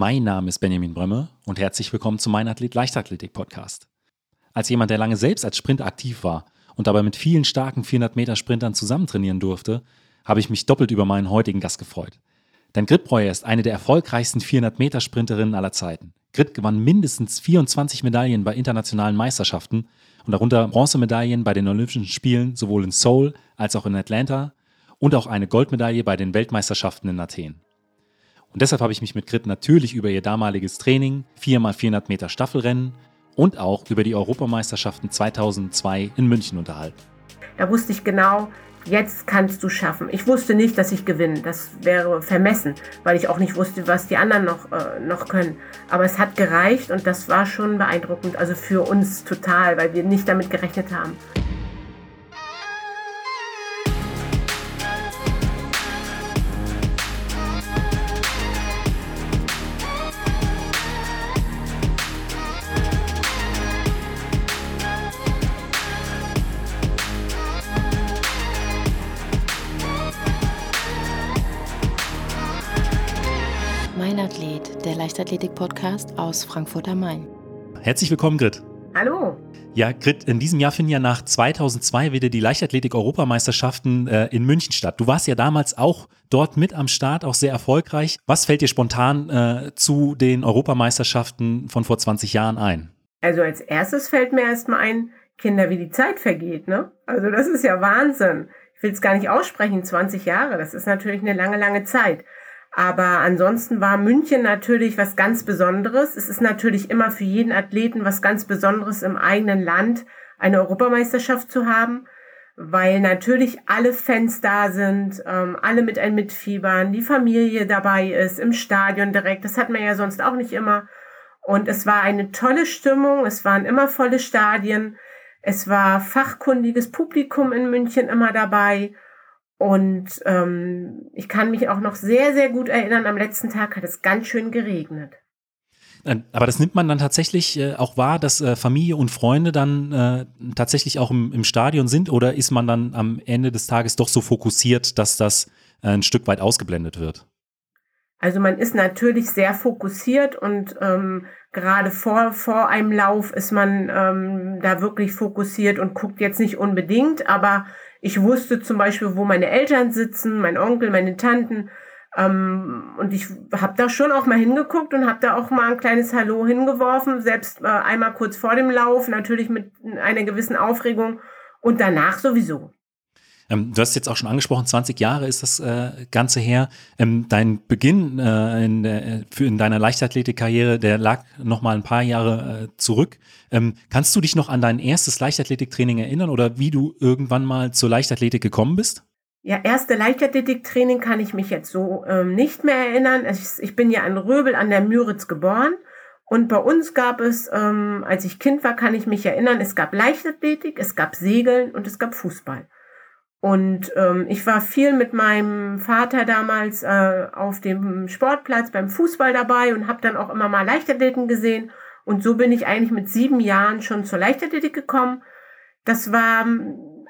Mein Name ist Benjamin Brömme und herzlich willkommen zum Mein Athlet Leichtathletik Podcast. Als jemand, der lange selbst als Sprinter aktiv war und dabei mit vielen starken 400-Meter-Sprintern zusammentrainieren durfte, habe ich mich doppelt über meinen heutigen Gast gefreut. Denn Grit Breuer ist eine der erfolgreichsten 400-Meter-Sprinterinnen aller Zeiten. Grit gewann mindestens 24 Medaillen bei internationalen Meisterschaften und darunter Bronzemedaillen bei den Olympischen Spielen sowohl in Seoul als auch in Atlanta und auch eine Goldmedaille bei den Weltmeisterschaften in Athen. Und deshalb habe ich mich mit Grit natürlich über ihr damaliges Training, 4x400 Meter Staffelrennen und auch über die Europameisterschaften 2002 in München unterhalten. Da wusste ich genau, jetzt kannst du schaffen. Ich wusste nicht, dass ich gewinne. Das wäre vermessen, weil ich auch nicht wusste, was die anderen noch können. Aber es hat gereicht und das war schon beeindruckend. Also für uns total, weil wir nicht damit gerechnet haben. Der Leichtathletik-Podcast aus Frankfurt am Main. Herzlich willkommen, Grit. Hallo. Ja, Grit, in diesem Jahr finden ja nach 2002 wieder die Leichtathletik-Europameisterschaften in München statt. Du warst ja damals auch dort mit am Start, auch sehr erfolgreich. Was fällt dir spontan zu den Europameisterschaften von vor 20 Jahren ein? Also als erstes fällt mir erstmal ein, Kinder, wie die Zeit vergeht, ne? Also das ist ja Wahnsinn. Ich will es gar nicht aussprechen, 20 Jahre, das ist natürlich eine lange, lange Zeit. Aber ansonsten war München natürlich was ganz Besonderes. Es ist natürlich immer für jeden Athleten was ganz Besonderes, im eigenen Land eine Europameisterschaft zu haben, weil natürlich alle Fans da sind, alle mit einem mitfiebern, die Familie dabei ist, im Stadion direkt. Das hat man ja sonst auch nicht immer. Und es war eine tolle Stimmung, es waren immer volle Stadien, es war fachkundiges Publikum in München immer dabei. Und ich kann mich auch noch sehr, sehr gut erinnern, am letzten Tag hat es ganz schön geregnet. Aber das nimmt man dann tatsächlich auch wahr, dass Familie und Freunde dann tatsächlich auch im Stadion sind, oder ist man dann am Ende des Tages doch so fokussiert, dass das ein Stück weit ausgeblendet wird? Also man ist natürlich sehr fokussiert und gerade vor einem Lauf ist man da wirklich fokussiert und guckt jetzt nicht unbedingt, aber ich wusste zum Beispiel, wo meine Eltern sitzen, mein Onkel, meine Tanten. Und ich habe da schon auch mal hingeguckt und habe da auch mal ein kleines Hallo hingeworfen, selbst einmal kurz vor dem Lauf, natürlich mit einer gewissen Aufregung und danach sowieso. Du hast jetzt auch schon angesprochen, 20 Jahre ist das Ganze her. Dein Beginn in deiner Leichtathletikkarriere, der lag noch mal ein paar Jahre zurück. Kannst du dich noch an dein erstes Leichtathletiktraining erinnern oder wie du irgendwann mal zur Leichtathletik gekommen bist? Ja, erste Leichtathletiktraining kann ich mich jetzt so nicht mehr erinnern. Ich bin ja in Röbel an der Müritz geboren und bei uns gab es, als ich Kind war, kann ich mich erinnern, es gab Leichtathletik, es gab Segeln und es gab Fußball. Und ich war viel mit meinem Vater damals auf dem Sportplatz beim Fußball dabei und habe dann auch immer mal Leichtathleten gesehen. Und so bin ich eigentlich mit 7 Jahren schon zur Leichtathletik gekommen. Das war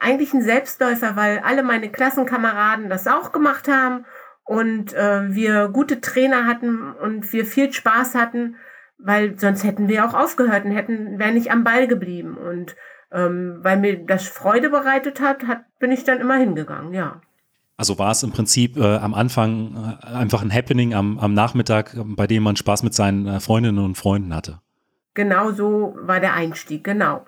eigentlich ein Selbstläufer, weil alle meine Klassenkameraden das auch gemacht haben und wir gute Trainer hatten und wir viel Spaß hatten, weil sonst hätten wir auch aufgehört und wären nicht am Ball geblieben. Und weil mir das Freude bereitet hat, bin ich dann immer hingegangen, ja. Also war es im Prinzip am Anfang einfach ein Happening am Nachmittag, bei dem man Spaß mit seinen Freundinnen und Freunden hatte. Genau so war der Einstieg, genau.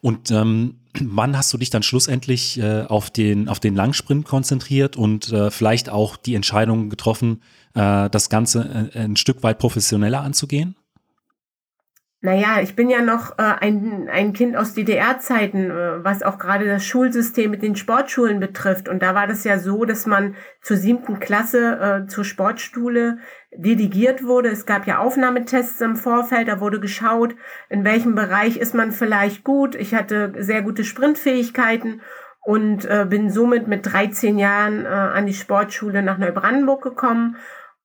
Und wann hast du dich dann schlussendlich auf den Langsprint konzentriert und vielleicht auch die Entscheidung getroffen, das Ganze ein Stück weit professioneller anzugehen? Naja, ich bin ja noch ein Kind aus DDR-Zeiten, was auch gerade das Schulsystem mit den Sportschulen betrifft. Und da war das ja so, dass man zur 7. Klasse zur Sportschule delegiert wurde. Es gab ja Aufnahmetests im Vorfeld, da wurde geschaut, in welchem Bereich ist man vielleicht gut. Ich hatte sehr gute Sprintfähigkeiten und bin somit mit 13 Jahren an die Sportschule nach Neubrandenburg gekommen.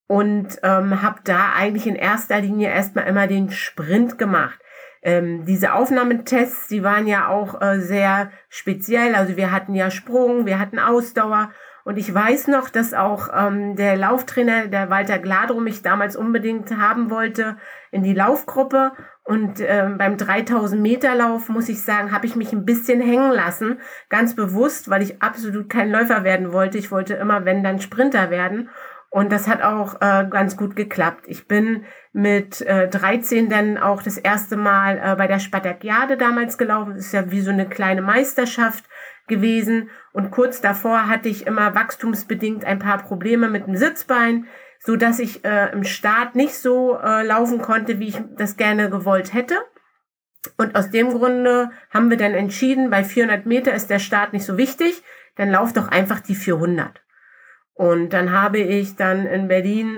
Und habe da eigentlich in erster Linie erstmal immer den Sprint gemacht. Diese Aufnahmetests, die waren ja auch sehr speziell. Also wir hatten ja Sprung, wir hatten Ausdauer Und ich weiß noch, dass auch der Lauftrainer, der Walter Gladro, mich damals unbedingt haben wollte in die Laufgruppe. Und beim 3000-Meter-Lauf, muss ich sagen, habe ich mich ein bisschen hängen lassen. Ganz bewusst, weil ich absolut kein Läufer werden wollte. Ich wollte immer, wenn, dann Sprinter werden. Und das hat auch ganz gut geklappt. Ich bin mit 13 dann auch das erste Mal bei der Spartakiade damals gelaufen. Das ist ja wie so eine kleine Meisterschaft gewesen. Und kurz davor hatte ich immer wachstumsbedingt ein paar Probleme mit dem Sitzbein, so dass ich im Start nicht so laufen konnte, wie ich das gerne gewollt hätte. Und aus dem Grunde haben wir dann entschieden, bei 400 Meter ist der Start nicht so wichtig, dann lauf doch einfach die 400. Und dann habe ich dann in Berlin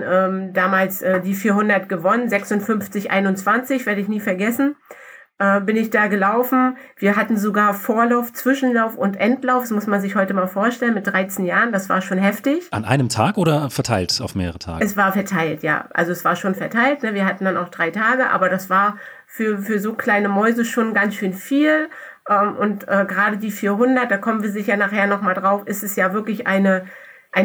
damals die 400 gewonnen, 56,21, werde ich nie vergessen. Bin ich da gelaufen. Wir hatten sogar Vorlauf, Zwischenlauf und Endlauf. Das muss man sich heute mal vorstellen mit 13 Jahren. Das war schon heftig. An einem Tag oder verteilt auf mehrere Tage? Es war verteilt, ja. Also es war schon verteilt. Ne? Wir hatten dann auch 3 Tage, aber das war für so kleine Mäuse schon ganz schön viel. Und gerade die 400, da kommen wir sicher nachher nochmal drauf, ist es ja wirklich eine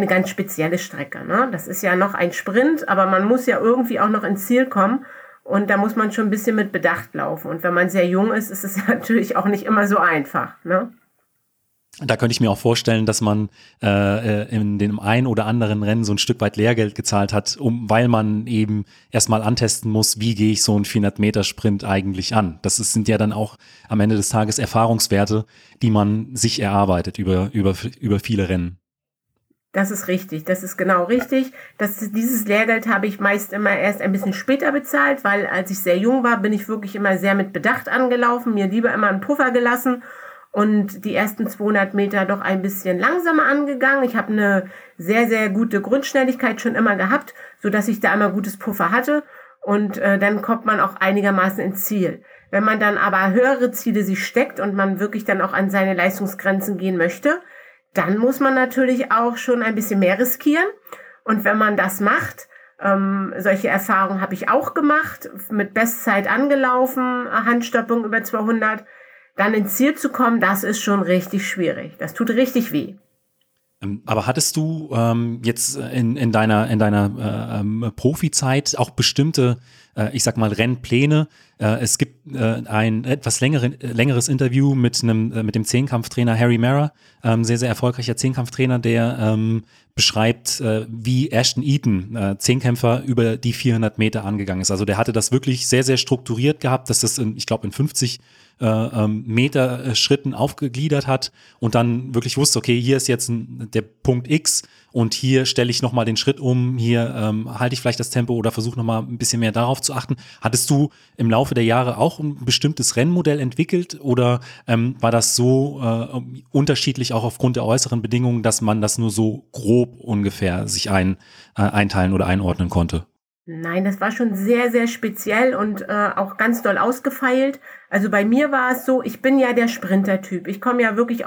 ganz spezielle Strecke. Ne? Das ist ja noch ein Sprint, aber man muss ja irgendwie auch noch ins Ziel kommen. Und da muss man schon ein bisschen mit Bedacht laufen. Und wenn man sehr jung ist, ist es natürlich auch nicht immer so einfach. Ne? Da könnte ich mir auch vorstellen, dass man in dem einen oder anderen Rennen so ein Stück weit Lehrgeld gezahlt hat, weil man eben erstmal antesten muss, wie gehe ich so einen 400-Meter-Sprint eigentlich an. Das sind ja dann auch am Ende des Tages Erfahrungswerte, die man sich erarbeitet über viele Rennen. Das ist richtig, das ist genau richtig. Dieses Lehrgeld habe ich meist immer erst ein bisschen später bezahlt, weil als ich sehr jung war, bin ich wirklich immer sehr mit Bedacht angelaufen, mir lieber immer einen Puffer gelassen und die ersten 200 Meter doch ein bisschen langsamer angegangen. Ich habe eine sehr, sehr gute Grundschnelligkeit schon immer gehabt, sodass ich da immer gutes Puffer hatte und dann kommt man auch einigermaßen ins Ziel. Wenn man dann aber höhere Ziele sich steckt und man wirklich dann auch an seine Leistungsgrenzen gehen möchte, dann muss man natürlich auch schon ein bisschen mehr riskieren. Und wenn man das macht, solche Erfahrungen habe ich auch gemacht, mit Bestzeit angelaufen, Handstoppung über 200, dann ins Ziel zu kommen, das ist schon richtig schwierig. Das tut richtig weh. Aber hattest du jetzt in deiner Profizeit auch bestimmte, ich sag mal, Rennpläne? Es gibt ein etwas längeres Interview mit dem Zehnkampftrainer Harry Mara, sehr, sehr erfolgreicher Zehnkampftrainer, der beschreibt, wie Ashton Eaton Zehnkämpfer über die 400 Meter angegangen ist. Also der hatte das wirklich sehr, sehr strukturiert gehabt, dass das, in 50 Meter Schritten aufgegliedert hat und dann wirklich wusste, okay, hier ist jetzt der Punkt X und hier stelle ich nochmal den Schritt um, hier halte ich vielleicht das Tempo oder versuche nochmal ein bisschen mehr darauf zu achten. Hattest du im Laufe der Jahre auch ein bestimmtes Rennmodell entwickelt oder war das so unterschiedlich auch aufgrund der äußeren Bedingungen, dass man das nur so grob ungefähr sich einteilen oder einordnen konnte? Nein, das war schon sehr, sehr speziell und auch ganz doll ausgefeilt. Also bei mir war es so, ich bin ja der Sprinter-Typ. Ich komme ja wirklich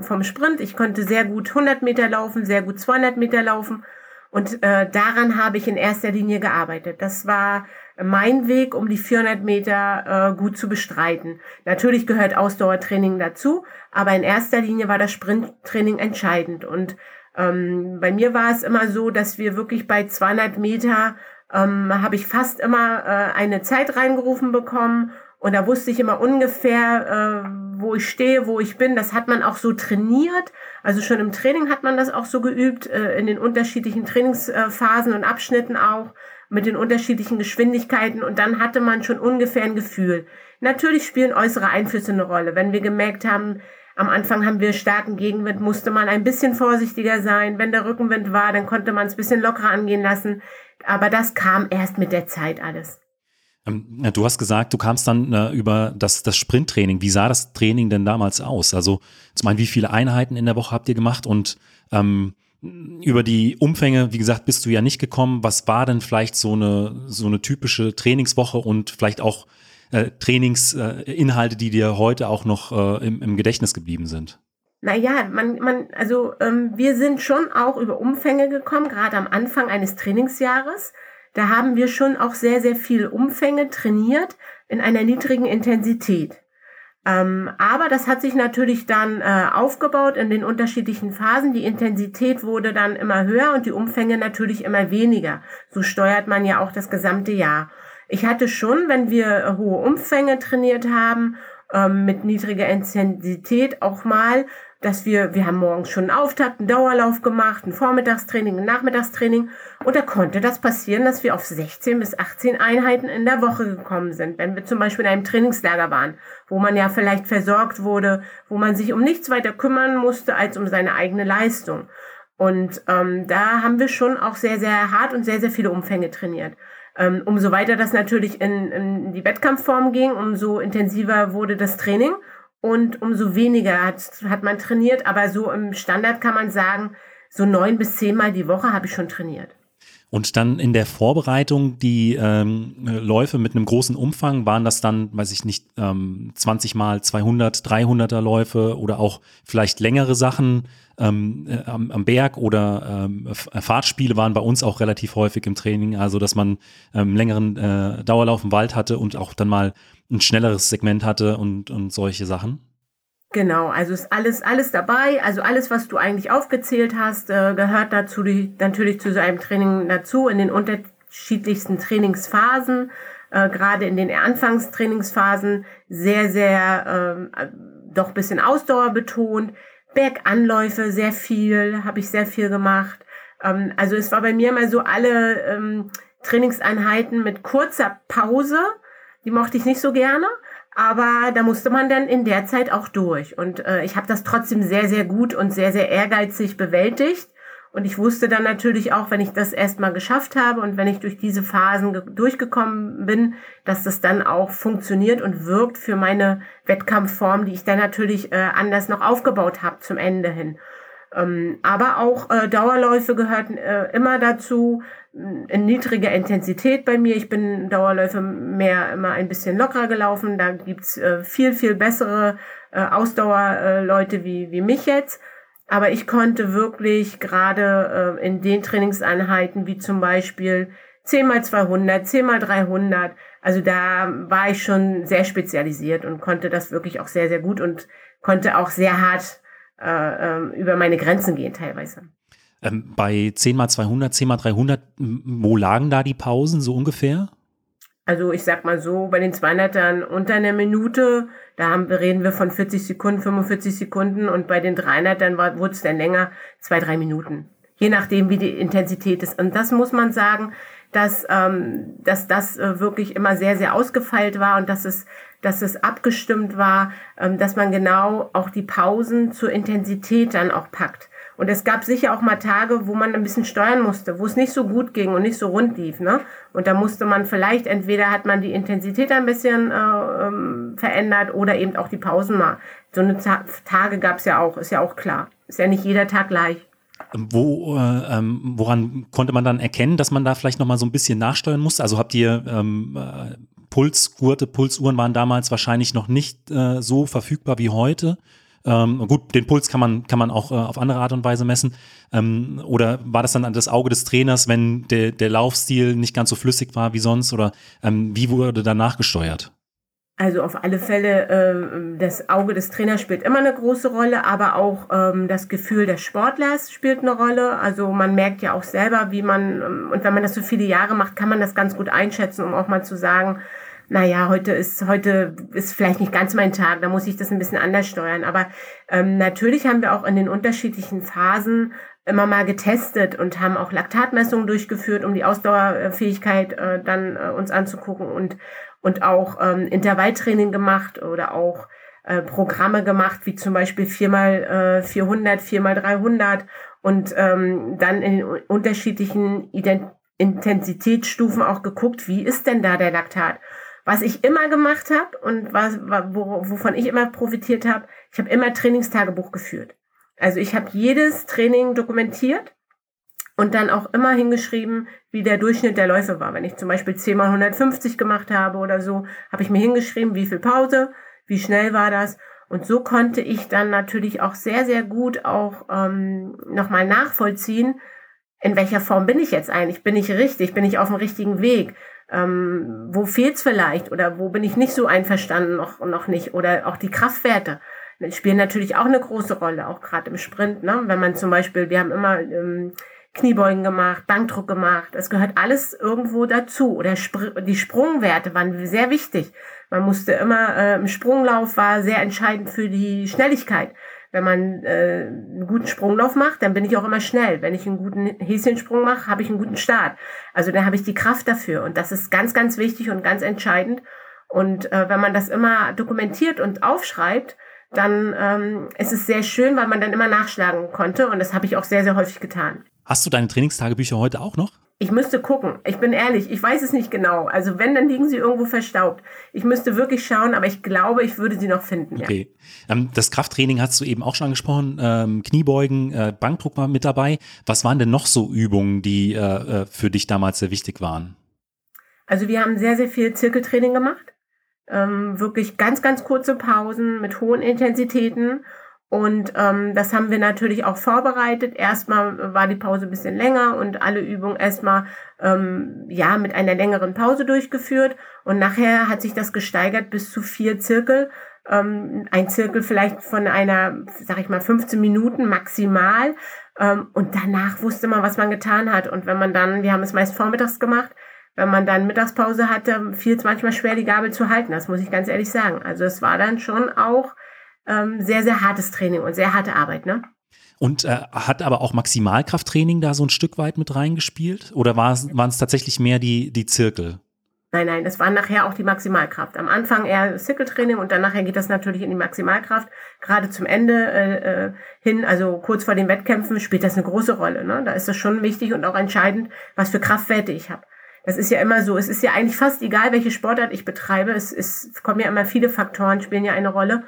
vom Sprint. Ich konnte sehr gut 100 Meter laufen, sehr gut 200 Meter laufen. Und daran habe ich in erster Linie gearbeitet. Das war mein Weg, um die 400 Meter gut zu bestreiten. Natürlich gehört Ausdauertraining dazu, aber in erster Linie war das Sprinttraining entscheidend. Und bei mir war es immer so, dass wir wirklich bei 200 Meter habe ich fast immer eine Zeit reingerufen bekommen und da wusste ich immer ungefähr, wo ich stehe, wo ich bin. Das hat man auch so trainiert, also schon im Training hat man das auch so geübt, in den unterschiedlichen Trainingsphasen und Abschnitten auch, mit den unterschiedlichen Geschwindigkeiten und dann hatte man schon ungefähr ein Gefühl. Natürlich spielen äußere Einflüsse eine Rolle, wenn wir gemerkt haben, am Anfang haben wir starken Gegenwind, musste man ein bisschen vorsichtiger sein. Wenn der Rückenwind war, dann konnte man es ein bisschen lockerer angehen lassen. Aber das kam erst mit der Zeit alles. Du hast gesagt, du kamst dann über das Sprinttraining. Wie sah das Training denn damals aus? Also zum einen, wie viele Einheiten in der Woche habt ihr gemacht? Und über die Umfänge, wie gesagt, bist du ja nicht gekommen. Was war denn vielleicht so eine typische Trainingswoche und vielleicht auch Trainingsinhalte, die dir heute auch noch im Gedächtnis geblieben sind? Naja, wir sind schon auch über Umfänge gekommen, gerade am Anfang eines Trainingsjahres. Da haben wir schon auch sehr, sehr viel Umfänge trainiert in einer niedrigen Intensität. Aber das hat sich natürlich dann aufgebaut in den unterschiedlichen Phasen. Die Intensität wurde dann immer höher und die Umfänge natürlich immer weniger. So steuert man ja auch das gesamte Jahr. Ich hatte schon, wenn wir hohe Umfänge trainiert haben, mit niedriger Intensität auch mal, dass wir haben morgens schon einen Auftakt, einen Dauerlauf gemacht, ein Vormittagstraining, ein Nachmittagstraining. Und da konnte das passieren, dass wir auf 16 bis 18 Einheiten in der Woche gekommen sind. Wenn wir zum Beispiel in einem Trainingslager waren, wo man ja vielleicht versorgt wurde, wo man sich um nichts weiter kümmern musste als um seine eigene Leistung. Und da haben wir schon auch sehr, sehr hart und sehr, sehr viele Umfänge trainiert. Umso weiter das natürlich in die Wettkampfform ging, umso intensiver wurde das Training. Und umso weniger hat man trainiert, aber so im Standard kann man sagen, so 9 bis 10 Mal die Woche habe ich schon trainiert. Und dann in der Vorbereitung die Läufe mit einem großen Umfang, waren das dann, weiß ich nicht, 20 mal 200, 300er Läufe oder auch vielleicht längere Sachen am Berg oder Fahrtspiele waren bei uns auch relativ häufig im Training, also dass man längeren Dauerlauf im Wald hatte und auch dann mal ein schnelleres Segment hatte und solche Sachen. Genau, also ist alles dabei, also alles, was du eigentlich aufgezählt hast, gehört dazu, natürlich zu so einem Training dazu, in den unterschiedlichsten Trainingsphasen, gerade in den Anfangstrainingsphasen, sehr, sehr, doch ein bisschen Ausdauer betont, Berganläufe sehr viel, habe ich sehr viel gemacht, also es war bei mir mal so alle Trainingseinheiten mit kurzer Pause, die mochte ich nicht so gerne. Aber da musste man dann in der Zeit auch durch. Und ich habe das trotzdem sehr, sehr gut und sehr, sehr ehrgeizig bewältigt. Und ich wusste dann natürlich auch, wenn ich das erstmal geschafft habe und wenn ich durch diese Phasen durchgekommen bin, dass das dann auch funktioniert und wirkt für meine Wettkampfform, die ich dann natürlich anders noch aufgebaut habe zum Ende hin. Aber auch Dauerläufe gehörten immer dazu, in niedriger Intensität bei mir. Ich bin Dauerläufe mehr immer ein bisschen lockerer gelaufen. Da gibt's viel, viel bessere Ausdauerleute wie mich jetzt. Aber ich konnte wirklich gerade in den Trainingseinheiten wie zum Beispiel 10x200, 10x300, also da war ich schon sehr spezialisiert und konnte das wirklich auch sehr, sehr gut und konnte auch sehr hart über meine Grenzen gehen teilweise. Bei 10x200, 10x300, wo lagen da die Pausen so ungefähr? Also ich sag mal so, bei den 200ern unter einer Minute, da reden wir von 40 Sekunden, 45 Sekunden und bei den 300ern wurde es dann länger, 2-3 Minuten. Je nachdem, wie die Intensität ist. Und das muss man sagen, dass das wirklich immer sehr, sehr ausgefeilt war und dass es abgestimmt war, dass man genau auch die Pausen zur Intensität dann auch packt. Und es gab sicher auch mal Tage, wo man ein bisschen steuern musste, wo es nicht so gut ging und nicht so rund lief, ne? Und da musste man vielleicht, entweder hat man die Intensität ein bisschen verändert oder eben auch die Pausen mal. So eine Tage gab es ja auch, ist ja auch klar. Ist ja nicht jeder Tag gleich. Woran konnte man dann erkennen, dass man da vielleicht nochmal so ein bisschen nachsteuern musste? Also habt ihr Pulsgurte, Pulsuhren waren damals wahrscheinlich noch nicht so verfügbar wie heute. Gut, den Puls kann man auch auf andere Art und Weise messen. Oder war das dann das Auge des Trainers, wenn der Laufstil nicht ganz so flüssig war wie sonst? Oder wie wurde danach gesteuert? Also auf alle Fälle, das Auge des Trainers spielt immer eine große Rolle, aber auch das Gefühl des Sportlers spielt eine Rolle. Also man merkt ja auch selber, wie man, und wenn man das so viele Jahre macht, kann man das ganz gut einschätzen, um auch mal zu sagen, naja, heute ist vielleicht nicht ganz mein Tag, da muss ich das ein bisschen anders steuern. Aber natürlich haben wir auch in den unterschiedlichen Phasen immer mal getestet und haben auch Laktatmessungen durchgeführt, um die Ausdauerfähigkeit dann uns anzugucken und auch Intervalltraining gemacht oder auch Programme gemacht, wie zum Beispiel 4x400, 4x300 und dann in unterschiedlichen Intensitätsstufen auch geguckt, wie ist denn da der Laktat? Was ich immer gemacht habe und wovon ich immer profitiert habe, ich habe immer Trainingstagebuch geführt. Also ich habe jedes Training dokumentiert und dann auch immer hingeschrieben, wie der Durchschnitt der Läufe war. Wenn ich zum Beispiel 10x150 gemacht habe oder so, habe ich mir hingeschrieben, wie viel Pause, wie schnell war das. Und so konnte ich dann natürlich auch sehr, sehr gut auch nochmal nachvollziehen, in welcher Form bin ich jetzt eigentlich? Bin ich richtig? Bin ich auf dem richtigen Weg? Wo fehlt's vielleicht oder wo bin ich nicht so einverstanden noch nicht, oder auch die Kraftwerte spielen natürlich auch eine große Rolle, auch gerade im Sprint, ne? Wenn man zum Beispiel, wir haben immer Kniebeugen gemacht, Bankdruck gemacht, das gehört alles irgendwo dazu, oder die Sprungwerte waren sehr wichtig, man musste immer, im Sprunglauf war sehr entscheidend für die Schnelligkeit. Wenn man einen guten Sprunglauf macht, dann bin ich auch immer schnell. Wenn ich einen guten Häschensprung mache, habe ich einen guten Start. Also dann habe ich die Kraft dafür. Und das ist ganz, ganz wichtig und ganz entscheidend. Und wenn man das immer dokumentiert und aufschreibt, dann ist es sehr schön, weil man dann immer nachschlagen konnte. Und das habe ich auch sehr, sehr häufig getan. Hast du deine Trainingstagebücher heute auch noch? Ich müsste gucken. Ich bin ehrlich, ich weiß es nicht genau. Also wenn, dann liegen sie irgendwo verstaubt. Ich müsste wirklich schauen, aber ich glaube, ich würde sie noch finden. Okay. Ja. Das Krafttraining hast du eben auch schon angesprochen. Kniebeugen, Bankdruck war mit dabei. Was waren denn noch so Übungen, die für dich damals sehr wichtig waren? Also wir haben sehr, sehr viel Zirkeltraining gemacht. Wirklich ganz, ganz kurze Pausen mit hohen Intensitäten. Und das haben wir natürlich auch vorbereitet. Erstmal war die Pause ein bisschen länger und alle Übungen erstmal mit einer längeren Pause durchgeführt. Und nachher hat sich das gesteigert bis zu 4 Zirkel. Ein Zirkel vielleicht von 15 Minuten maximal. Und danach wusste man, was man getan hat. Und wenn man dann, wir haben es meist vormittags gemacht, wenn man dann Mittagspause hatte, fiel es manchmal schwer, die Gabel zu halten. Das muss ich ganz ehrlich sagen. Also es war dann schon auch sehr, sehr hartes Training und sehr harte Arbeit, ne? Und hat aber auch Maximalkrafttraining da so ein Stück weit mit reingespielt? Oder waren es tatsächlich mehr die Zirkel? Nein, das war nachher auch die Maximalkraft. Am Anfang eher Zirkeltraining und dann nachher geht das natürlich in die Maximalkraft. Gerade zum Ende hin, also kurz vor den Wettkämpfen, spielt das eine große Rolle, ne? Da ist das schon wichtig und auch entscheidend, was für Kraftwerte ich habe. Das ist ja immer so. Es ist ja eigentlich fast egal, welche Sportart ich betreibe. Es kommen ja immer viele Faktoren, spielen ja eine Rolle.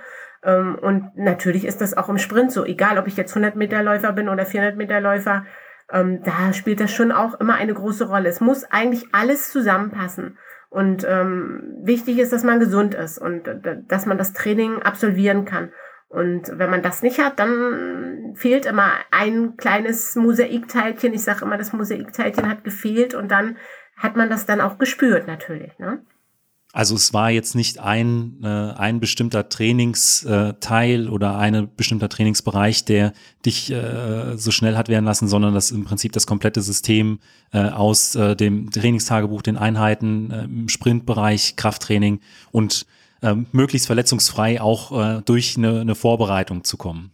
Und natürlich ist das auch im Sprint so, egal ob ich jetzt 100-Meter-Läufer bin oder 400-Meter-Läufer, da spielt das schon auch immer eine große Rolle. Es muss eigentlich alles zusammenpassen und wichtig ist, dass man gesund ist und dass man das Training absolvieren kann. Und wenn man das nicht hat, dann fehlt immer ein kleines Mosaikteilchen. Ich sage immer, das Mosaikteilchen hat gefehlt und dann hat man das dann auch gespürt natürlich, ne? Also es war jetzt nicht ein bestimmter Trainingsteil oder ein bestimmter Trainingsbereich, der dich so schnell hat werden lassen, sondern dass im Prinzip das komplette System aus dem Trainingstagebuch, den Einheiten, im Sprintbereich, Krafttraining und möglichst verletzungsfrei auch durch eine Vorbereitung zu kommen.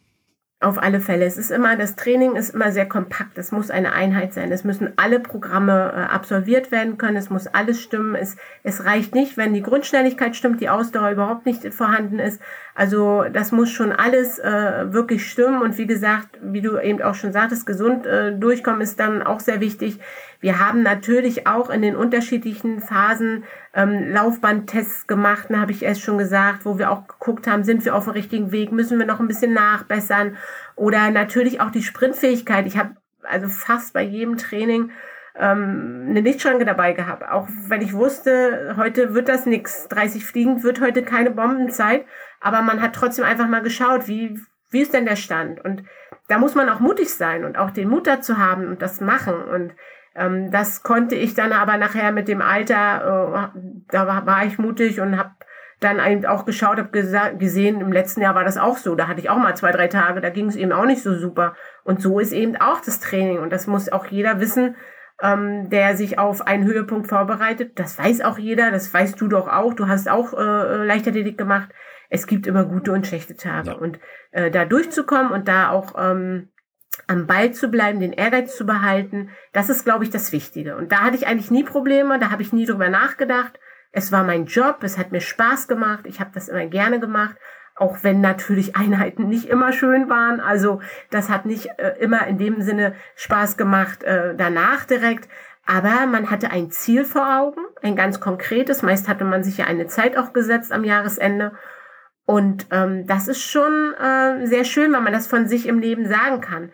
Auf alle Fälle. Das Training ist immer sehr kompakt. Es muss eine Einheit sein. Es müssen alle Programme absolviert werden können. Es muss alles stimmen. Es reicht nicht, wenn die Grundschnelligkeit stimmt, die Ausdauer überhaupt nicht vorhanden ist. Also das muss schon alles wirklich stimmen. Und wie gesagt, wie du eben auch schon sagtest, gesund durchkommen ist dann auch sehr wichtig. Wir haben natürlich auch in den unterschiedlichen Phasen Laufbandtests gemacht, da habe ich erst schon gesagt, wo wir auch geguckt haben, sind wir auf dem richtigen Weg, müssen wir noch ein bisschen nachbessern oder natürlich auch die Sprintfähigkeit. Ich habe also fast bei jedem Training eine Lichtschranke dabei gehabt, auch wenn ich wusste, heute wird das nichts, 30 fliegend wird heute keine Bombenzeit, aber man hat trotzdem einfach mal geschaut, wie ist denn der Stand, und da muss man auch mutig sein und auch den Mut dazu haben und das machen. Und das konnte ich dann aber nachher mit dem Alter, da war ich mutig und habe dann eben auch geschaut, habe gesehen, im letzten Jahr war das auch so, da hatte ich auch mal 2-3 Tage, da ging es eben auch nicht so super. Und so ist eben auch das Training und das muss auch jeder wissen, der sich auf einen Höhepunkt vorbereitet. Das weiß auch jeder, das weißt du doch auch, du hast auch Leichtathletik gemacht. Es gibt immer gute und schlechte Tage, ja. Und da durchzukommen und da auch am Ball zu bleiben, den Ehrgeiz zu behalten, das ist, glaube ich, das Wichtige. Und da hatte ich eigentlich nie Probleme, da habe ich nie drüber nachgedacht. Es war mein Job, es hat mir Spaß gemacht, ich habe das immer gerne gemacht, auch wenn natürlich Einheiten nicht immer schön waren. Also das hat nicht immer in dem Sinne Spaß gemacht danach direkt. Aber man hatte ein Ziel vor Augen, ein ganz konkretes. Meist hatte man sich ja eine Zeit auch gesetzt am Jahresende. Und das ist schon sehr schön, wenn man das von sich im Leben sagen kann.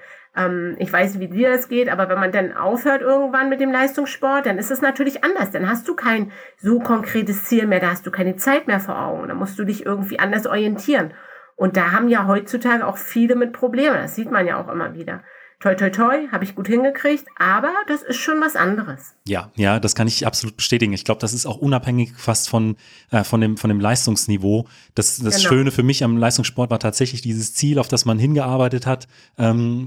Ich weiß nicht, wie dir das geht, aber wenn man dann aufhört irgendwann mit dem Leistungssport, dann ist es natürlich anders. Dann hast du kein so konkretes Ziel mehr, da hast du keine Zeit mehr vor Augen. Da musst du dich irgendwie anders orientieren. Und da haben ja heutzutage auch viele mit Problemen. Das sieht man ja auch immer wieder. toi, toi, toi, habe ich gut hingekriegt, aber das ist schon was anderes. Ja, ja, das kann ich absolut bestätigen. Ich glaube, das ist auch unabhängig fast von dem Leistungsniveau. Das genau. Schöne für mich am Leistungssport war tatsächlich dieses Ziel, auf das man hingearbeitet hat,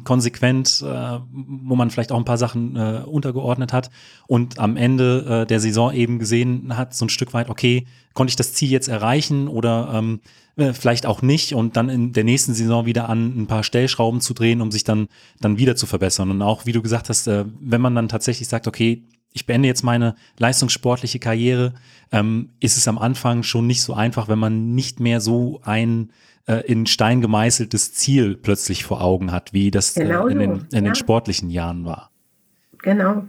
konsequent, wo man vielleicht auch ein paar Sachen untergeordnet hat und am Ende der Saison eben gesehen hat, so ein Stück weit, okay, konnte ich das Ziel jetzt erreichen oder vielleicht auch nicht und dann in der nächsten Saison wieder an ein paar Stellschrauben zu drehen, um sich dann wieder zu verbessern. Und auch, wie du gesagt hast, wenn man dann tatsächlich sagt, okay, ich beende jetzt meine leistungssportliche Karriere, ist es am Anfang schon nicht so einfach, wenn man nicht mehr so ein in Stein gemeißeltes Ziel plötzlich vor Augen hat, wie das in den sportlichen Jahren war. Genau.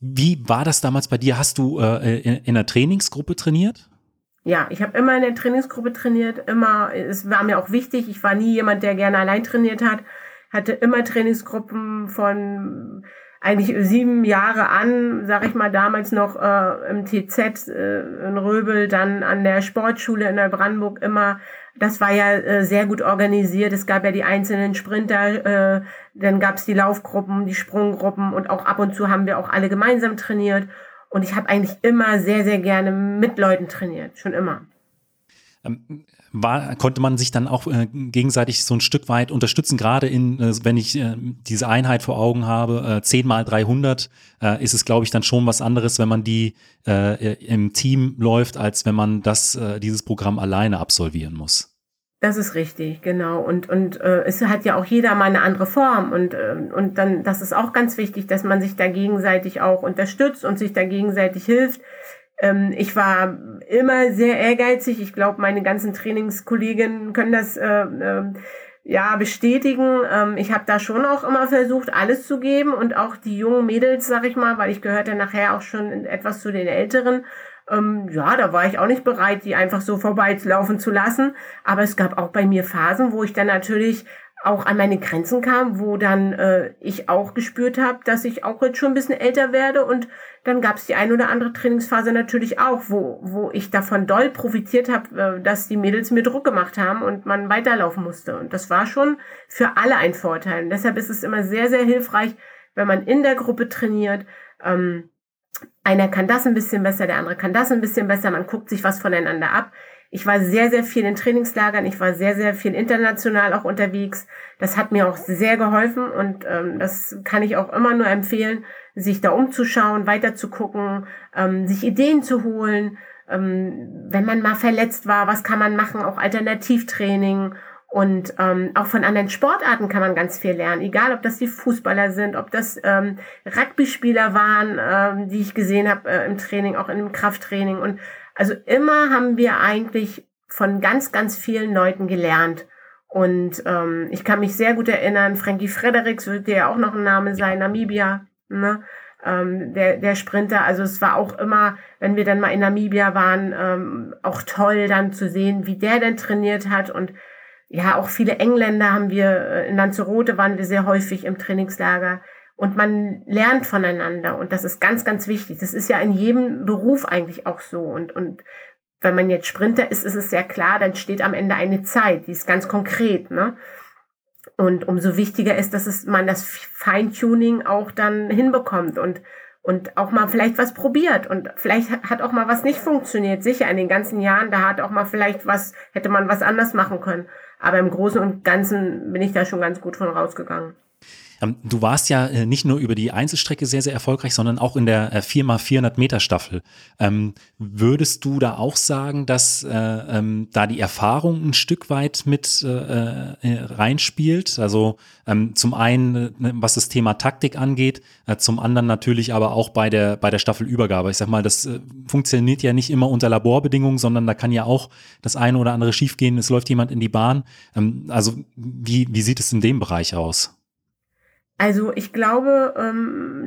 Wie war das damals bei dir? Hast du in einer Trainingsgruppe trainiert? Ja, ich habe immer in der Trainingsgruppe trainiert, immer, es war mir auch wichtig, ich war nie jemand, der gerne allein trainiert hat, hatte immer Trainingsgruppen von eigentlich 7 Jahre an, sag ich mal, damals noch im TZ in Röbel, dann an der Sportschule in Neubrandenburg immer. Das war ja sehr gut organisiert. Es gab ja die einzelnen Sprinter, dann gab es die Laufgruppen, die Sprunggruppen und auch ab und zu haben wir auch alle gemeinsam trainiert. Und ich habe eigentlich immer sehr, sehr gerne mit Leuten trainiert, schon immer. Konnte man sich dann auch gegenseitig so ein Stück weit unterstützen, gerade in, wenn ich diese Einheit vor Augen habe, 10x300, ist es, glaube ich, dann schon was anderes, wenn man die im Team läuft, als wenn man dieses Programm alleine absolvieren muss. Das ist richtig, genau. Und es hat ja auch jeder mal eine andere Form. Und dann, das ist auch ganz wichtig, dass man sich da gegenseitig auch unterstützt und sich da gegenseitig hilft. Ich war immer sehr ehrgeizig. Ich glaube, meine ganzen Trainingskolleginnen können das bestätigen. Ich habe da schon auch immer versucht, alles zu geben und auch die jungen Mädels, sag ich mal, weil ich gehörte nachher auch schon etwas zu den Älteren. Da war ich auch nicht bereit, die einfach so vorbeilaufen zu lassen. Aber es gab auch bei mir Phasen, wo ich dann natürlich auch an meine Grenzen kam, wo dann ich auch gespürt habe, dass ich auch jetzt schon ein bisschen älter werde und dann gab es die ein oder andere Trainingsphase natürlich auch, wo ich davon doll profitiert habe, dass die Mädels mir Druck gemacht haben und man weiterlaufen musste und das war schon für alle ein Vorteil und deshalb ist es immer sehr, sehr hilfreich, wenn man in der Gruppe trainiert, einer kann das ein bisschen besser, der andere kann das ein bisschen besser, man guckt sich was voneinander ab. Ich war sehr, sehr viel in Trainingslagern, ich war sehr, sehr viel international auch unterwegs. Das hat mir auch sehr geholfen und das kann ich auch immer nur empfehlen, sich da umzuschauen, weiterzugucken, sich Ideen zu holen. Wenn man mal verletzt war, was kann man machen, auch Alternativtraining und auch von anderen Sportarten kann man ganz viel lernen. Egal, ob das die Fußballer sind, ob das Rugby-Spieler waren, die ich gesehen habe im Training, auch im Krafttraining und also immer haben wir eigentlich von ganz, ganz vielen Leuten gelernt. Und ich kann mich sehr gut erinnern, Frankie Fredericks wird ja auch noch ein Name sein, Namibia, ne? Der Sprinter. Also es war auch immer, wenn wir dann mal in Namibia waren, auch toll dann zu sehen, wie der denn trainiert hat. Und ja, auch viele Engländer haben wir, in Lanzarote waren wir sehr häufig im Trainingslager. Und man lernt voneinander und das ist ganz, ganz wichtig. Das ist ja in jedem Beruf eigentlich auch so. Und wenn man jetzt Sprinter ist, ist es sehr klar, dann steht am Ende eine Zeit, die ist ganz konkret, ne? Und umso wichtiger ist, dass man das Feintuning auch dann hinbekommt und auch mal vielleicht was probiert. Und vielleicht hat auch mal was nicht funktioniert. Sicher, in den ganzen Jahren, da hat auch mal vielleicht hätte man was anders machen können. Aber im Großen und Ganzen bin ich da schon ganz gut von rausgegangen. Du warst ja nicht nur über die Einzelstrecke sehr, sehr erfolgreich, sondern auch in der 4x400-Meter-Staffel. Würdest du da auch sagen, dass da die Erfahrung ein Stück weit mit reinspielt? Also zum einen, was das Thema Taktik angeht, zum anderen natürlich aber auch bei der Staffelübergabe. Ich sag mal, das funktioniert ja nicht immer unter Laborbedingungen, sondern da kann ja auch das eine oder andere schiefgehen. Es läuft jemand in die Bahn. Also wie sieht es in dem Bereich aus? Also ich glaube,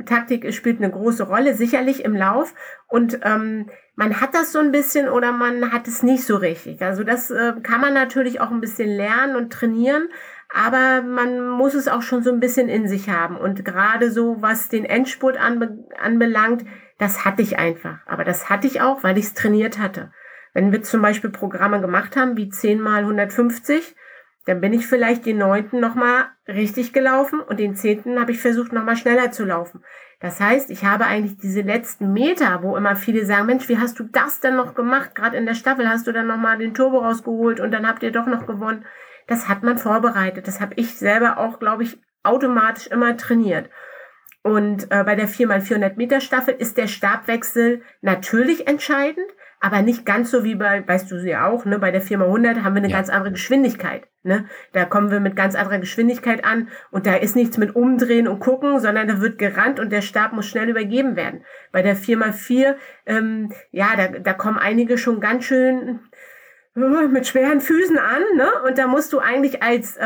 Taktik spielt eine große Rolle, sicherlich im Lauf. Und man hat das so ein bisschen oder man hat es nicht so richtig. Also das kann man natürlich auch ein bisschen lernen und trainieren, aber man muss es auch schon so ein bisschen in sich haben. Und gerade so, was den Endspurt anbelangt, das hatte ich einfach. Aber das hatte ich auch, weil ich es trainiert hatte. Wenn wir zum Beispiel Programme gemacht haben wie 10x150, Dann bin ich vielleicht den 9. nochmal richtig gelaufen und den 10. habe ich versucht, nochmal schneller zu laufen. Das heißt, ich habe eigentlich diese letzten Meter, wo immer viele sagen, Mensch, wie hast du das denn noch gemacht? Gerade in der Staffel hast du dann nochmal den Turbo rausgeholt und dann habt ihr doch noch gewonnen. Das hat man vorbereitet. Das habe ich selber auch, glaube ich, automatisch immer trainiert. Und bei der 4x400 Meter Staffel ist der Stabwechsel natürlich entscheidend, aber nicht ganz so wie bei, weißt du ja auch, ne, bei der 4x100 haben wir eine ganz andere Geschwindigkeit. Ne? Da kommen wir mit ganz anderer Geschwindigkeit an und da ist nichts mit umdrehen und gucken, sondern da wird gerannt und der Stab muss schnell übergeben werden. Bei der 4x4, da kommen einige schon ganz schön mit schweren Füßen an, ne? Und da musst du eigentlich als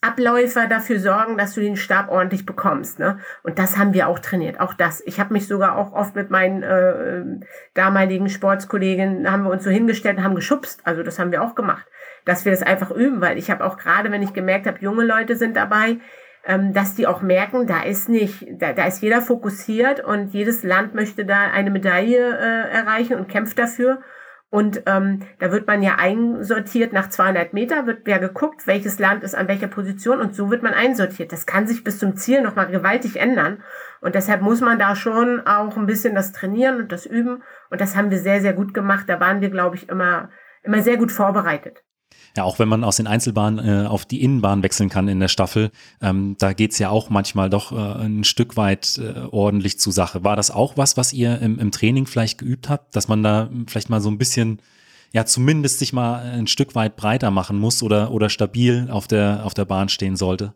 Abläufer dafür sorgen, dass du den Stab ordentlich bekommst, ne? Und das haben wir auch trainiert, auch das. Ich habe mich sogar auch oft mit meinen damaligen Sportskolleginnen, haben wir uns so hingestellt und haben geschubst, also das haben wir auch gemacht, dass wir das einfach üben, weil ich habe auch gerade, wenn ich gemerkt habe, junge Leute sind dabei, dass die auch merken, da ist jeder fokussiert und jedes Land möchte da eine Medaille erreichen und kämpft dafür. Und da wird man ja einsortiert, nach 200 Meter wird ja geguckt, welches Land ist an welcher Position und so wird man einsortiert. Das kann sich bis zum Ziel nochmal gewaltig ändern und deshalb muss man da schon auch ein bisschen das trainieren und das üben und das haben wir sehr, sehr gut gemacht. Da waren wir, glaube ich, immer sehr gut vorbereitet. Ja, auch wenn man aus den Einzelbahnen auf die Innenbahn wechseln kann in der Staffel, da geht's ja auch manchmal doch ein Stück weit ordentlich zur Sache. War das auch was ihr im Training vielleicht geübt habt, dass man da vielleicht mal so ein bisschen, ja zumindest sich mal ein Stück weit breiter machen muss oder stabil auf der Bahn stehen sollte?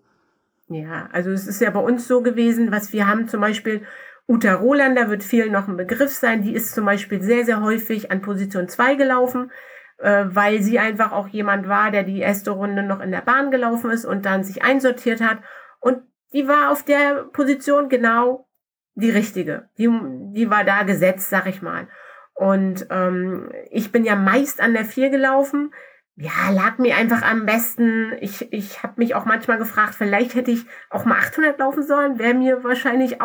Ja, also es ist ja bei uns so gewesen, was wir haben zum Beispiel, Uta Rohlander wird vielen noch ein Begriff sein, die ist zum Beispiel sehr, sehr häufig an Position 2 gelaufen, weil sie einfach auch jemand war, der die erste Runde noch in der Bahn gelaufen ist und dann sich einsortiert hat. Und die war auf der Position genau die richtige. Die war da gesetzt, sag ich mal. Und ich bin ja meist an der 4 gelaufen. Ja, lag mir einfach am besten. Ich habe mich auch manchmal gefragt, vielleicht hätte ich auch mal 800 laufen sollen. Wäre ich wahrscheinlich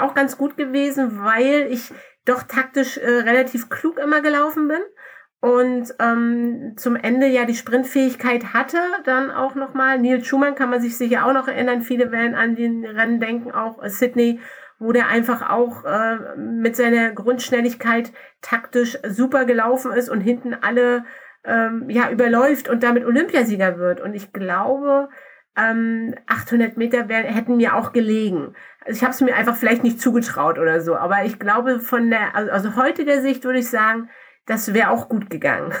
auch ganz gut gewesen, weil ich doch taktisch relativ klug immer gelaufen bin und zum Ende ja die Sprintfähigkeit hatte, dann auch nochmal, Neil Schumann kann man sich sicher auch noch erinnern, viele werden an den Rennen denken, auch Sydney, wo der einfach auch mit seiner Grundschnelligkeit taktisch super gelaufen ist und hinten alle überläuft und damit Olympiasieger wird und ich glaube, 800 Meter hätten mir auch gelegen. Also ich habe es mir einfach vielleicht nicht zugetraut oder so, aber ich glaube also heutiger Sicht würde ich sagen, das wäre auch gut gegangen.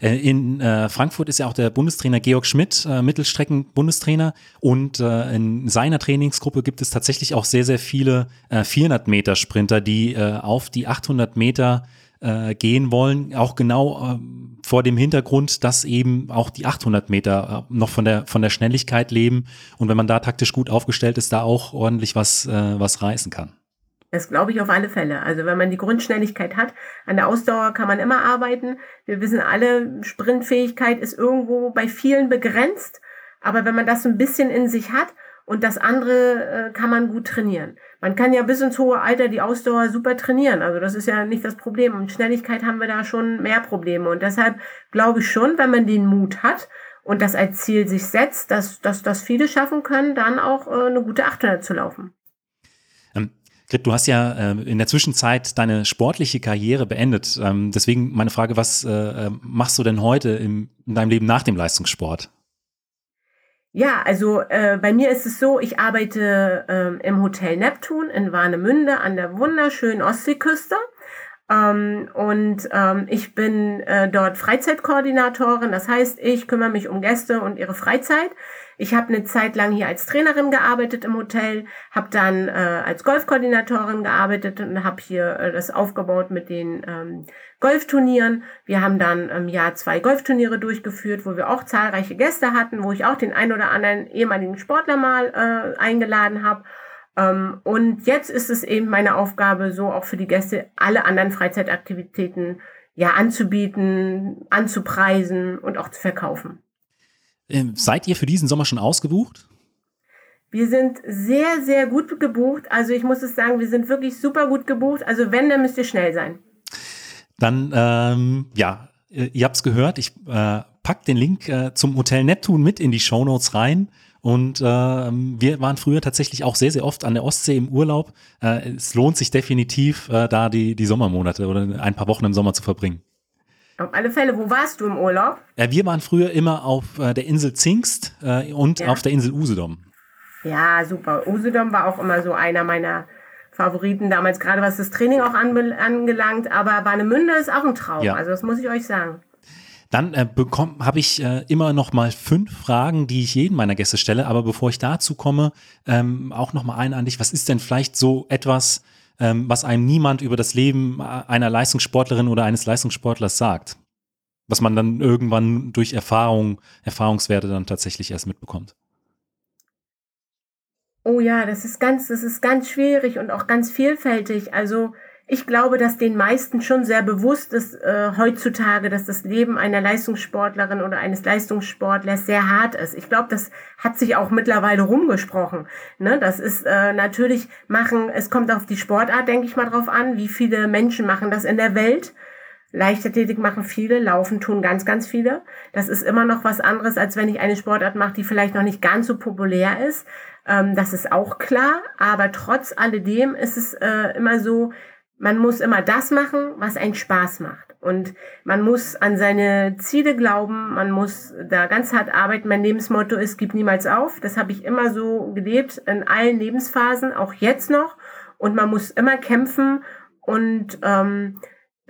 In Frankfurt ist ja auch der Bundestrainer Georg Schmidt, Mittelstrecken-Bundestrainer. Und in seiner Trainingsgruppe gibt es tatsächlich auch sehr, sehr viele 400-Meter-Sprinter, die auf die 800 Meter gehen wollen, auch genau vor dem Hintergrund, dass eben auch die 800 Meter noch von der Schnelligkeit leben und wenn man da taktisch gut aufgestellt ist, da auch ordentlich was reißen kann. Das glaube ich auf alle Fälle. Also wenn man die Grundschnelligkeit hat, an der Ausdauer kann man immer arbeiten. Wir wissen alle, Sprintfähigkeit ist irgendwo bei vielen begrenzt, aber wenn man das ein bisschen in sich hat und das andere kann man gut trainieren. Man kann ja bis ins hohe Alter die Ausdauer super trainieren. Also das ist ja nicht das Problem. Und Schnelligkeit haben wir da schon mehr Probleme. Und deshalb glaube ich schon, wenn man den Mut hat und das als Ziel sich setzt, dass das viele schaffen können, dann auch eine gute 800 zu laufen. Grit, du hast ja in der Zwischenzeit deine sportliche Karriere beendet. Deswegen meine Frage, was machst du denn heute in deinem Leben nach dem Leistungssport? Ja, also bei mir ist es so, ich arbeite im Hotel Neptun in Warnemünde an der wunderschönen Ostseeküste ich bin dort Freizeitkoordinatorin, das heißt, ich kümmere mich um Gäste und ihre Freizeit. Ich habe eine Zeit lang hier als Trainerin gearbeitet im Hotel, habe dann als Golfkoordinatorin gearbeitet und habe hier das aufgebaut mit den Golfturnieren. Wir haben dann im Jahr 2 Golfturniere durchgeführt, wo wir auch zahlreiche Gäste hatten, wo ich auch den ein oder anderen ehemaligen Sportler mal eingeladen habe. Und jetzt ist es eben meine Aufgabe, so auch für die Gäste alle anderen Freizeitaktivitäten ja anzubieten, anzupreisen und auch zu verkaufen. Seid ihr für diesen Sommer schon ausgebucht? Wir sind sehr, sehr gut gebucht. Also ich muss es sagen, wir sind wirklich super gut gebucht. Also wenn, dann müsst ihr schnell sein. Dann, ihr habt es gehört, ich packt den Link zum Hotel Neptun mit in die Shownotes rein. Und wir waren früher tatsächlich auch sehr, sehr oft an der Ostsee im Urlaub. Es lohnt sich definitiv, da die Sommermonate oder ein paar Wochen im Sommer zu verbringen. Auf alle Fälle, wo warst du im Urlaub? Wir waren früher immer auf der Insel Zingst und auf der Insel Usedom. Ja, super. Usedom war auch immer so einer meiner Favoriten damals, gerade was das Training auch angelangt. Aber Warnemünde ist auch ein Traum, ja. Also das muss ich euch sagen. Dann habe ich immer noch mal 5 Fragen, die ich jedem meiner Gäste stelle. Aber bevor ich dazu komme, auch noch mal eine an dich. Was ist denn vielleicht so etwas, was einem niemand über das Leben einer Leistungssportlerin oder eines Leistungssportlers sagt? Was man dann irgendwann durch Erfahrungswerte dann tatsächlich erst mitbekommt. Oh ja, das ist ganz schwierig und auch ganz vielfältig. Also ich glaube, dass den meisten schon sehr bewusst ist heutzutage, dass das Leben einer Leistungssportlerin oder eines Leistungssportlers sehr hart ist. Ich glaube, das hat sich auch mittlerweile rumgesprochen. Ne? Das ist natürlich es kommt auf die Sportart, denke ich mal, drauf an, wie viele Menschen machen das in der Welt. Leichtathletik machen viele, Laufen tun ganz, ganz viele. Das ist immer noch was anderes, als wenn ich eine Sportart mache, die vielleicht noch nicht ganz so populär ist. Das ist auch klar, aber trotz alledem ist es immer so, man muss immer das machen, was einen Spaß macht. Und man muss an seine Ziele glauben, man muss da ganz hart arbeiten. Mein Lebensmotto ist, gib niemals auf. Das habe ich immer so gelebt, in allen Lebensphasen, auch jetzt noch. Und man muss immer kämpfen. Und wenn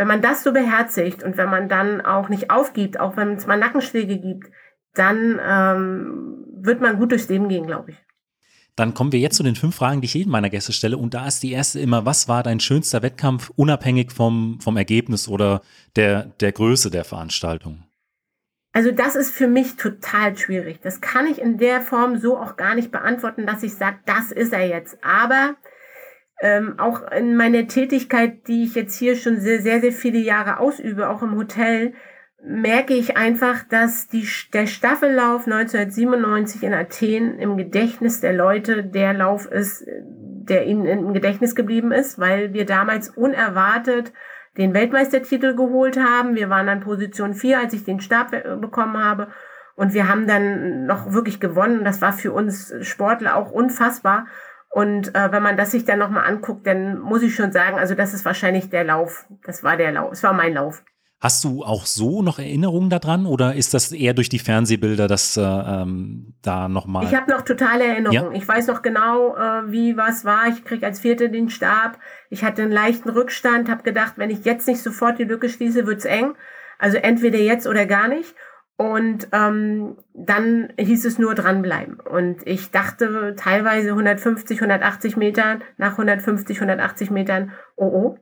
man das so beherzigt und wenn man dann auch nicht aufgibt, auch wenn es mal Nackenschläge gibt, dann wird man gut durchs Leben gehen, glaube ich. Dann kommen wir jetzt zu den 5 Fragen, die ich jedem meiner Gäste stelle. Und da ist die erste immer, was war dein schönster Wettkampf, unabhängig vom Ergebnis oder der Größe der Veranstaltung? Also das ist für mich total schwierig. Das kann ich in der Form so auch gar nicht beantworten, dass ich sage, das ist er jetzt. Aber auch in meiner Tätigkeit, die ich jetzt hier schon sehr, sehr, sehr viele Jahre ausübe, auch im Hotel, merke ich einfach, dass der Staffellauf 1997 in Athen im Gedächtnis der Leute der Lauf ist, der ihnen im Gedächtnis geblieben ist, weil wir damals unerwartet den Weltmeistertitel geholt haben. Wir waren an Position 4, als ich den Stab bekommen habe, und wir haben dann noch wirklich gewonnen. Das war für uns Sportler auch unfassbar. Und wenn man das sich dann nochmal anguckt, dann muss ich schon sagen, also das ist wahrscheinlich der Lauf. Es war mein Lauf. Hast du auch so noch Erinnerungen daran oder ist das eher durch die Fernsehbilder, dass da nochmal? Ich habe noch totale Erinnerungen. Ja? Ich weiß noch genau, wie was war. Ich krieg als Vierte den Stab. Ich hatte einen leichten Rückstand, habe gedacht, wenn ich jetzt nicht sofort die Lücke schließe, wird's eng. Also entweder jetzt oder gar nicht. Und dann hieß es nur dranbleiben. Und ich dachte teilweise 150, 180 Metern, oh.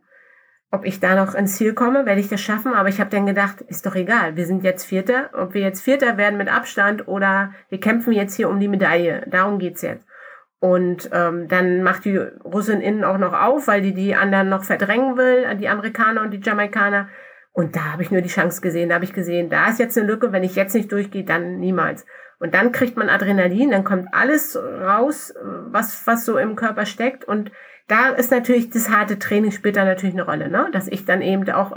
Ob ich da noch ins Ziel komme, werde ich das schaffen. Aber ich habe dann gedacht, ist doch egal, wir sind jetzt Vierter. Ob wir jetzt Vierter werden mit Abstand oder wir kämpfen jetzt hier um die Medaille. Darum geht's jetzt. Und dann macht die Russin innen auch noch auf, weil die anderen noch verdrängen will, die Amerikaner und die Jamaikaner. Und da habe ich nur die Chance gesehen. Da habe ich gesehen, da ist jetzt eine Lücke. Wenn ich jetzt nicht durchgehe, dann niemals. Und dann kriegt man Adrenalin, dann kommt alles raus, was so im Körper steckt. Und da ist natürlich das harte Training spielt da natürlich eine Rolle, ne? Dass ich dann eben auch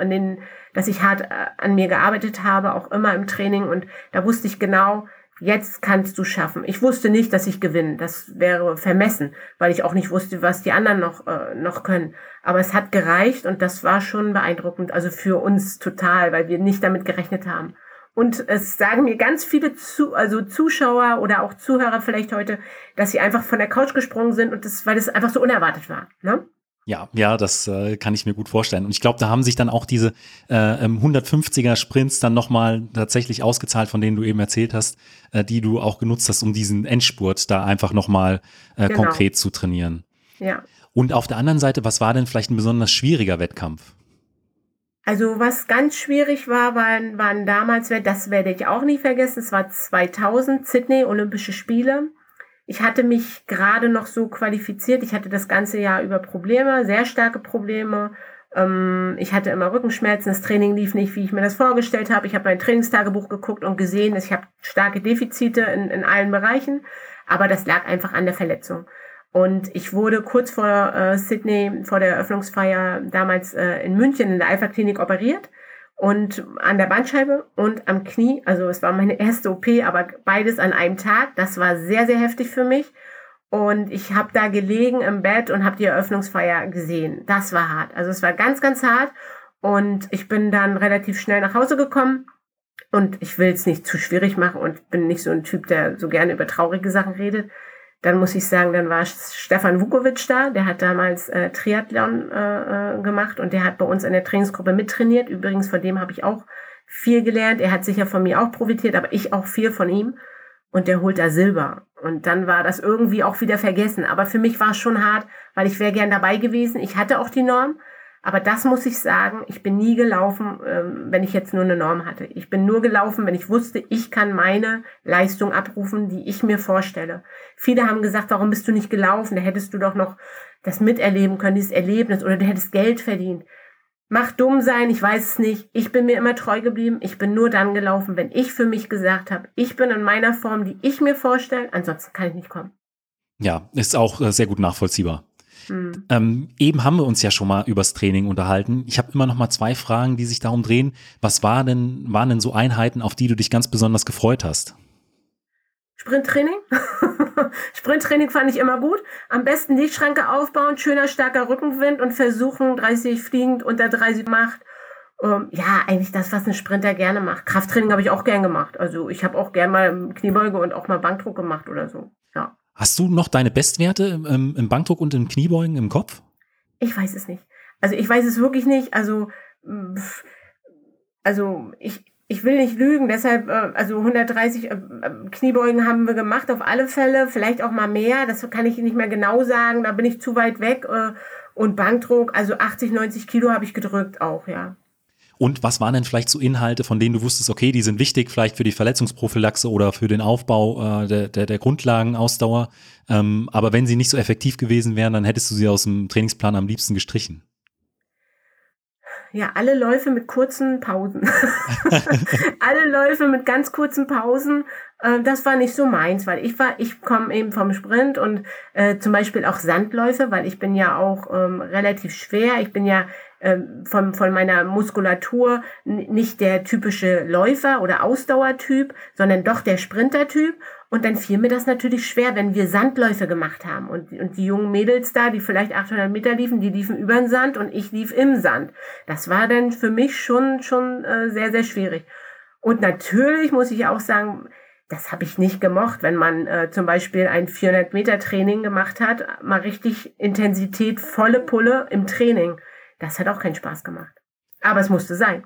dass ich hart an mir gearbeitet habe, auch immer im Training. Und da wusste ich genau, jetzt kannst du schaffen. Ich wusste nicht, dass ich gewinne. Das wäre vermessen, weil ich auch nicht wusste, was die anderen noch können. Aber es hat gereicht und das war schon beeindruckend. Also für uns total, weil wir nicht damit gerechnet haben. Und es sagen mir ganz viele Zuschauer oder auch Zuhörer vielleicht heute, dass sie einfach von der Couch gesprungen sind, und weil das einfach so unerwartet war. Ne? Ja, das kann ich mir gut vorstellen. Und ich glaube, da haben sich dann auch diese 150er-Sprints dann nochmal tatsächlich ausgezahlt, von denen du eben erzählt hast, die du auch genutzt hast, um diesen Endspurt da einfach nochmal genau. Konkret zu trainieren. Ja. Und auf der anderen Seite, was war denn vielleicht ein besonders schwieriger Wettkampf? Also was ganz schwierig war, waren damals, das werde ich auch nie vergessen, es war 2000, Sydney, Olympische Spiele. Ich hatte mich gerade noch so qualifiziert, ich hatte das ganze Jahr über Probleme, sehr starke Probleme. Ich hatte immer Rückenschmerzen, das Training lief nicht, wie ich mir das vorgestellt habe. Ich habe mein Trainingstagebuch geguckt und gesehen, dass ich habe starke Defizite in allen Bereichen, aber das lag einfach an der Verletzung. Und ich wurde kurz vor Sydney, vor der Eröffnungsfeier damals in München in der Alpha-Klinik operiert und an der Bandscheibe und am Knie. Also es war meine erste OP, aber beides an einem Tag. Das war sehr, sehr heftig für mich. Und ich habe da gelegen im Bett und habe die Eröffnungsfeier gesehen. Das war hart. Also es war ganz, ganz hart. Und ich bin dann relativ schnell nach Hause gekommen. Und ich will es nicht zu schwierig machen und bin nicht so ein Typ, der so gerne über traurige Sachen redet. Dann muss ich sagen, dann war Stefan Vukovic da. Der hat damals Triathlon gemacht und der hat bei uns in der Trainingsgruppe mittrainiert. Übrigens, von dem habe ich auch viel gelernt. Er hat sicher von mir auch profitiert, aber ich auch viel von ihm. Und der holt da Silber. Und dann war das irgendwie auch wieder vergessen. Aber für mich war es schon hart, weil ich wäre gern dabei gewesen. Ich hatte auch die Norm. Aber das muss ich sagen, ich bin nie gelaufen, wenn ich jetzt nur eine Norm hatte. Ich bin nur gelaufen, wenn ich wusste, ich kann meine Leistung abrufen, die ich mir vorstelle. Viele haben gesagt, warum bist du nicht gelaufen? Da hättest du doch noch das miterleben können, dieses Erlebnis, oder du hättest Geld verdient. Mach dumm sein, ich weiß es nicht. Ich bin mir immer treu geblieben. Ich bin nur dann gelaufen, wenn ich für mich gesagt habe, ich bin in meiner Form, die ich mir vorstelle. Ansonsten kann ich nicht kommen. Ja, ist auch sehr gut nachvollziehbar. Mhm. Eben haben wir uns ja schon mal übers Training unterhalten. Ich habe immer noch mal zwei Fragen, die sich darum drehen. Was waren denn so Einheiten, auf die du dich ganz besonders gefreut hast? Sprinttraining. Sprinttraining fand ich immer gut. Am besten Lichtschranke aufbauen, schöner, starker Rückenwind und versuchen, 30 fliegend unter 30 macht. Ja, eigentlich das, was ein Sprinter gerne macht. Krafttraining habe ich auch gern gemacht. Also ich habe auch gern mal Kniebeuge und auch mal Bankdruck gemacht oder so. Ja. Hast du noch deine Bestwerte im Bankdruck und im Kniebeugen im Kopf? Ich weiß es nicht. Also ich weiß es wirklich nicht. Also ich will nicht lügen. Deshalb, also 130 Kniebeugen haben wir gemacht auf alle Fälle. Vielleicht auch mal mehr. Das kann ich nicht mehr genau sagen. Da bin ich zu weit weg. Und Bankdruck, also 80, 90 Kilo habe ich gedrückt auch, ja. Und was waren denn vielleicht so Inhalte, von denen du wusstest, okay, die sind wichtig, vielleicht für die Verletzungsprophylaxe oder für den Aufbau der Grundlagenausdauer, aber wenn sie nicht so effektiv gewesen wären, dann hättest du sie aus dem Trainingsplan am liebsten gestrichen? Ja, alle Läufe mit kurzen Pausen. Alle Läufe mit ganz kurzen Pausen, das war nicht so meins, weil ich komme eben vom Sprint und zum Beispiel auch Sandläufe, weil ich bin ja auch relativ schwer, ich bin ja von meiner Muskulatur nicht der typische Läufer oder Ausdauertyp, sondern doch der Sprintertyp. Und dann fiel mir das natürlich schwer, wenn wir Sandläufe gemacht haben. Und die jungen Mädels da, die vielleicht 800 Meter liefen, die liefen über den Sand und ich lief im Sand. Das war dann für mich schon sehr, sehr schwierig. Und natürlich muss ich auch sagen, das habe ich nicht gemocht, wenn man zum Beispiel ein 400-Meter-Training gemacht hat, mal richtig Intensität, volle Pulle im Training. Das hat auch keinen Spaß gemacht. Aber es musste sein.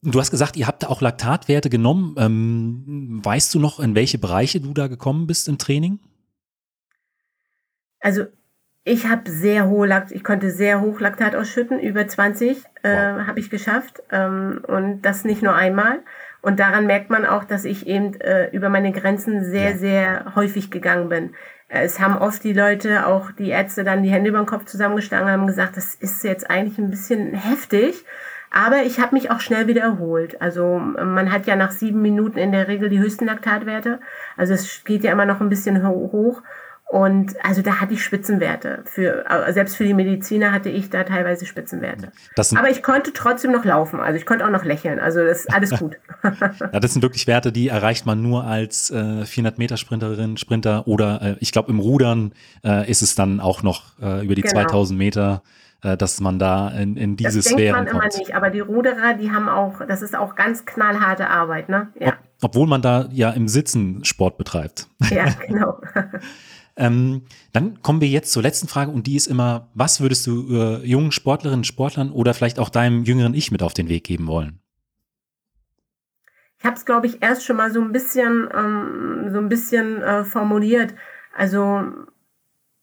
Du hast gesagt, ihr habt da auch Laktatwerte genommen. Weißt du noch, in welche Bereiche du da gekommen bist im Training? Also ich konnte sehr hoch Laktat ausschütten, über 20 habe ich geschafft. Und das nicht nur einmal. Und daran merkt man auch, dass ich eben über meine Grenzen sehr, sehr häufig gegangen bin. Es haben oft die Leute, auch die Ärzte, dann die Hände über den Kopf zusammengeschlagen, haben gesagt, das ist jetzt eigentlich ein bisschen heftig. Aber ich habe mich auch schnell wieder erholt. Also man hat ja nach 7 Minuten in der Regel die höchsten Laktatwerte. Also es geht ja immer noch ein bisschen hoch. Und also da hatte ich Spitzenwerte. Selbst für die Mediziner hatte ich da teilweise Spitzenwerte. Aber ich konnte trotzdem noch laufen. Also ich konnte auch noch lächeln. Also das ist alles gut. Ja, das sind wirklich Werte, die erreicht man nur als 400-Meter-Sprinterin, Sprinter. Oder ich glaube, im Rudern ist es dann auch noch über die 2000 Meter, dass man da in diese Sphären kommt. Das denkt man immer nicht. Aber die Ruderer, die haben auch, das ist auch ganz knallharte Arbeit, ne? Ja. Obwohl man da ja im Sitzen Sport betreibt. Ja, genau. Dann kommen wir jetzt zur letzten Frage und die ist immer, was würdest du jungen Sportlerinnen, Sportlern oder vielleicht auch deinem jüngeren Ich mit auf den Weg geben wollen? Ich habe es, glaube ich, erst schon mal so ein bisschen formuliert. Also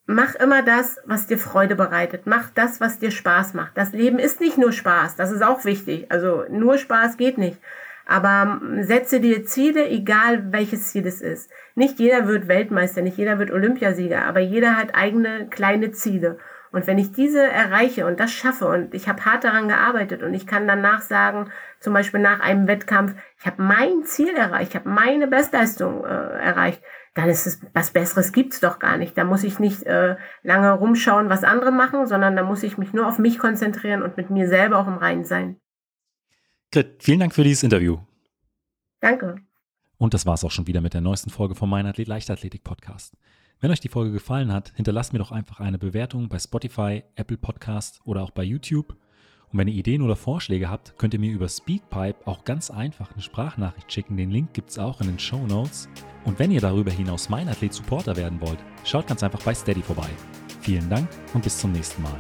mach immer das, was dir Freude bereitet. Mach das, was dir Spaß macht. Das Leben ist nicht nur Spaß, das ist auch wichtig. Also nur Spaß geht nicht. Aber setze dir Ziele, egal welches Ziel es ist. Nicht jeder wird Weltmeister, nicht jeder wird Olympiasieger, aber jeder hat eigene kleine Ziele. Und wenn ich diese erreiche und das schaffe und ich habe hart daran gearbeitet und ich kann danach sagen, zum Beispiel nach einem Wettkampf, ich habe mein Ziel erreicht, ich habe meine Bestleistung erreicht, dann ist es, was Besseres gibt's doch gar nicht. Da muss ich nicht lange rumschauen, was andere machen, sondern da muss ich mich nur auf mich konzentrieren und mit mir selber auch im Reinen sein. Vielen Dank für dieses Interview. Danke. Und das war's auch schon wieder mit der neuesten Folge vom Mein Athlet Leichtathletik Podcast. Wenn euch die Folge gefallen hat, hinterlasst mir doch einfach eine Bewertung bei Spotify, Apple Podcasts oder auch bei YouTube. Und wenn ihr Ideen oder Vorschläge habt, könnt ihr mir über Speakpipe auch ganz einfach eine Sprachnachricht schicken. Den Link gibt's auch in den Shownotes. Und wenn ihr darüber hinaus Mein Athlet Supporter werden wollt, schaut ganz einfach bei Steady vorbei. Vielen Dank und bis zum nächsten Mal.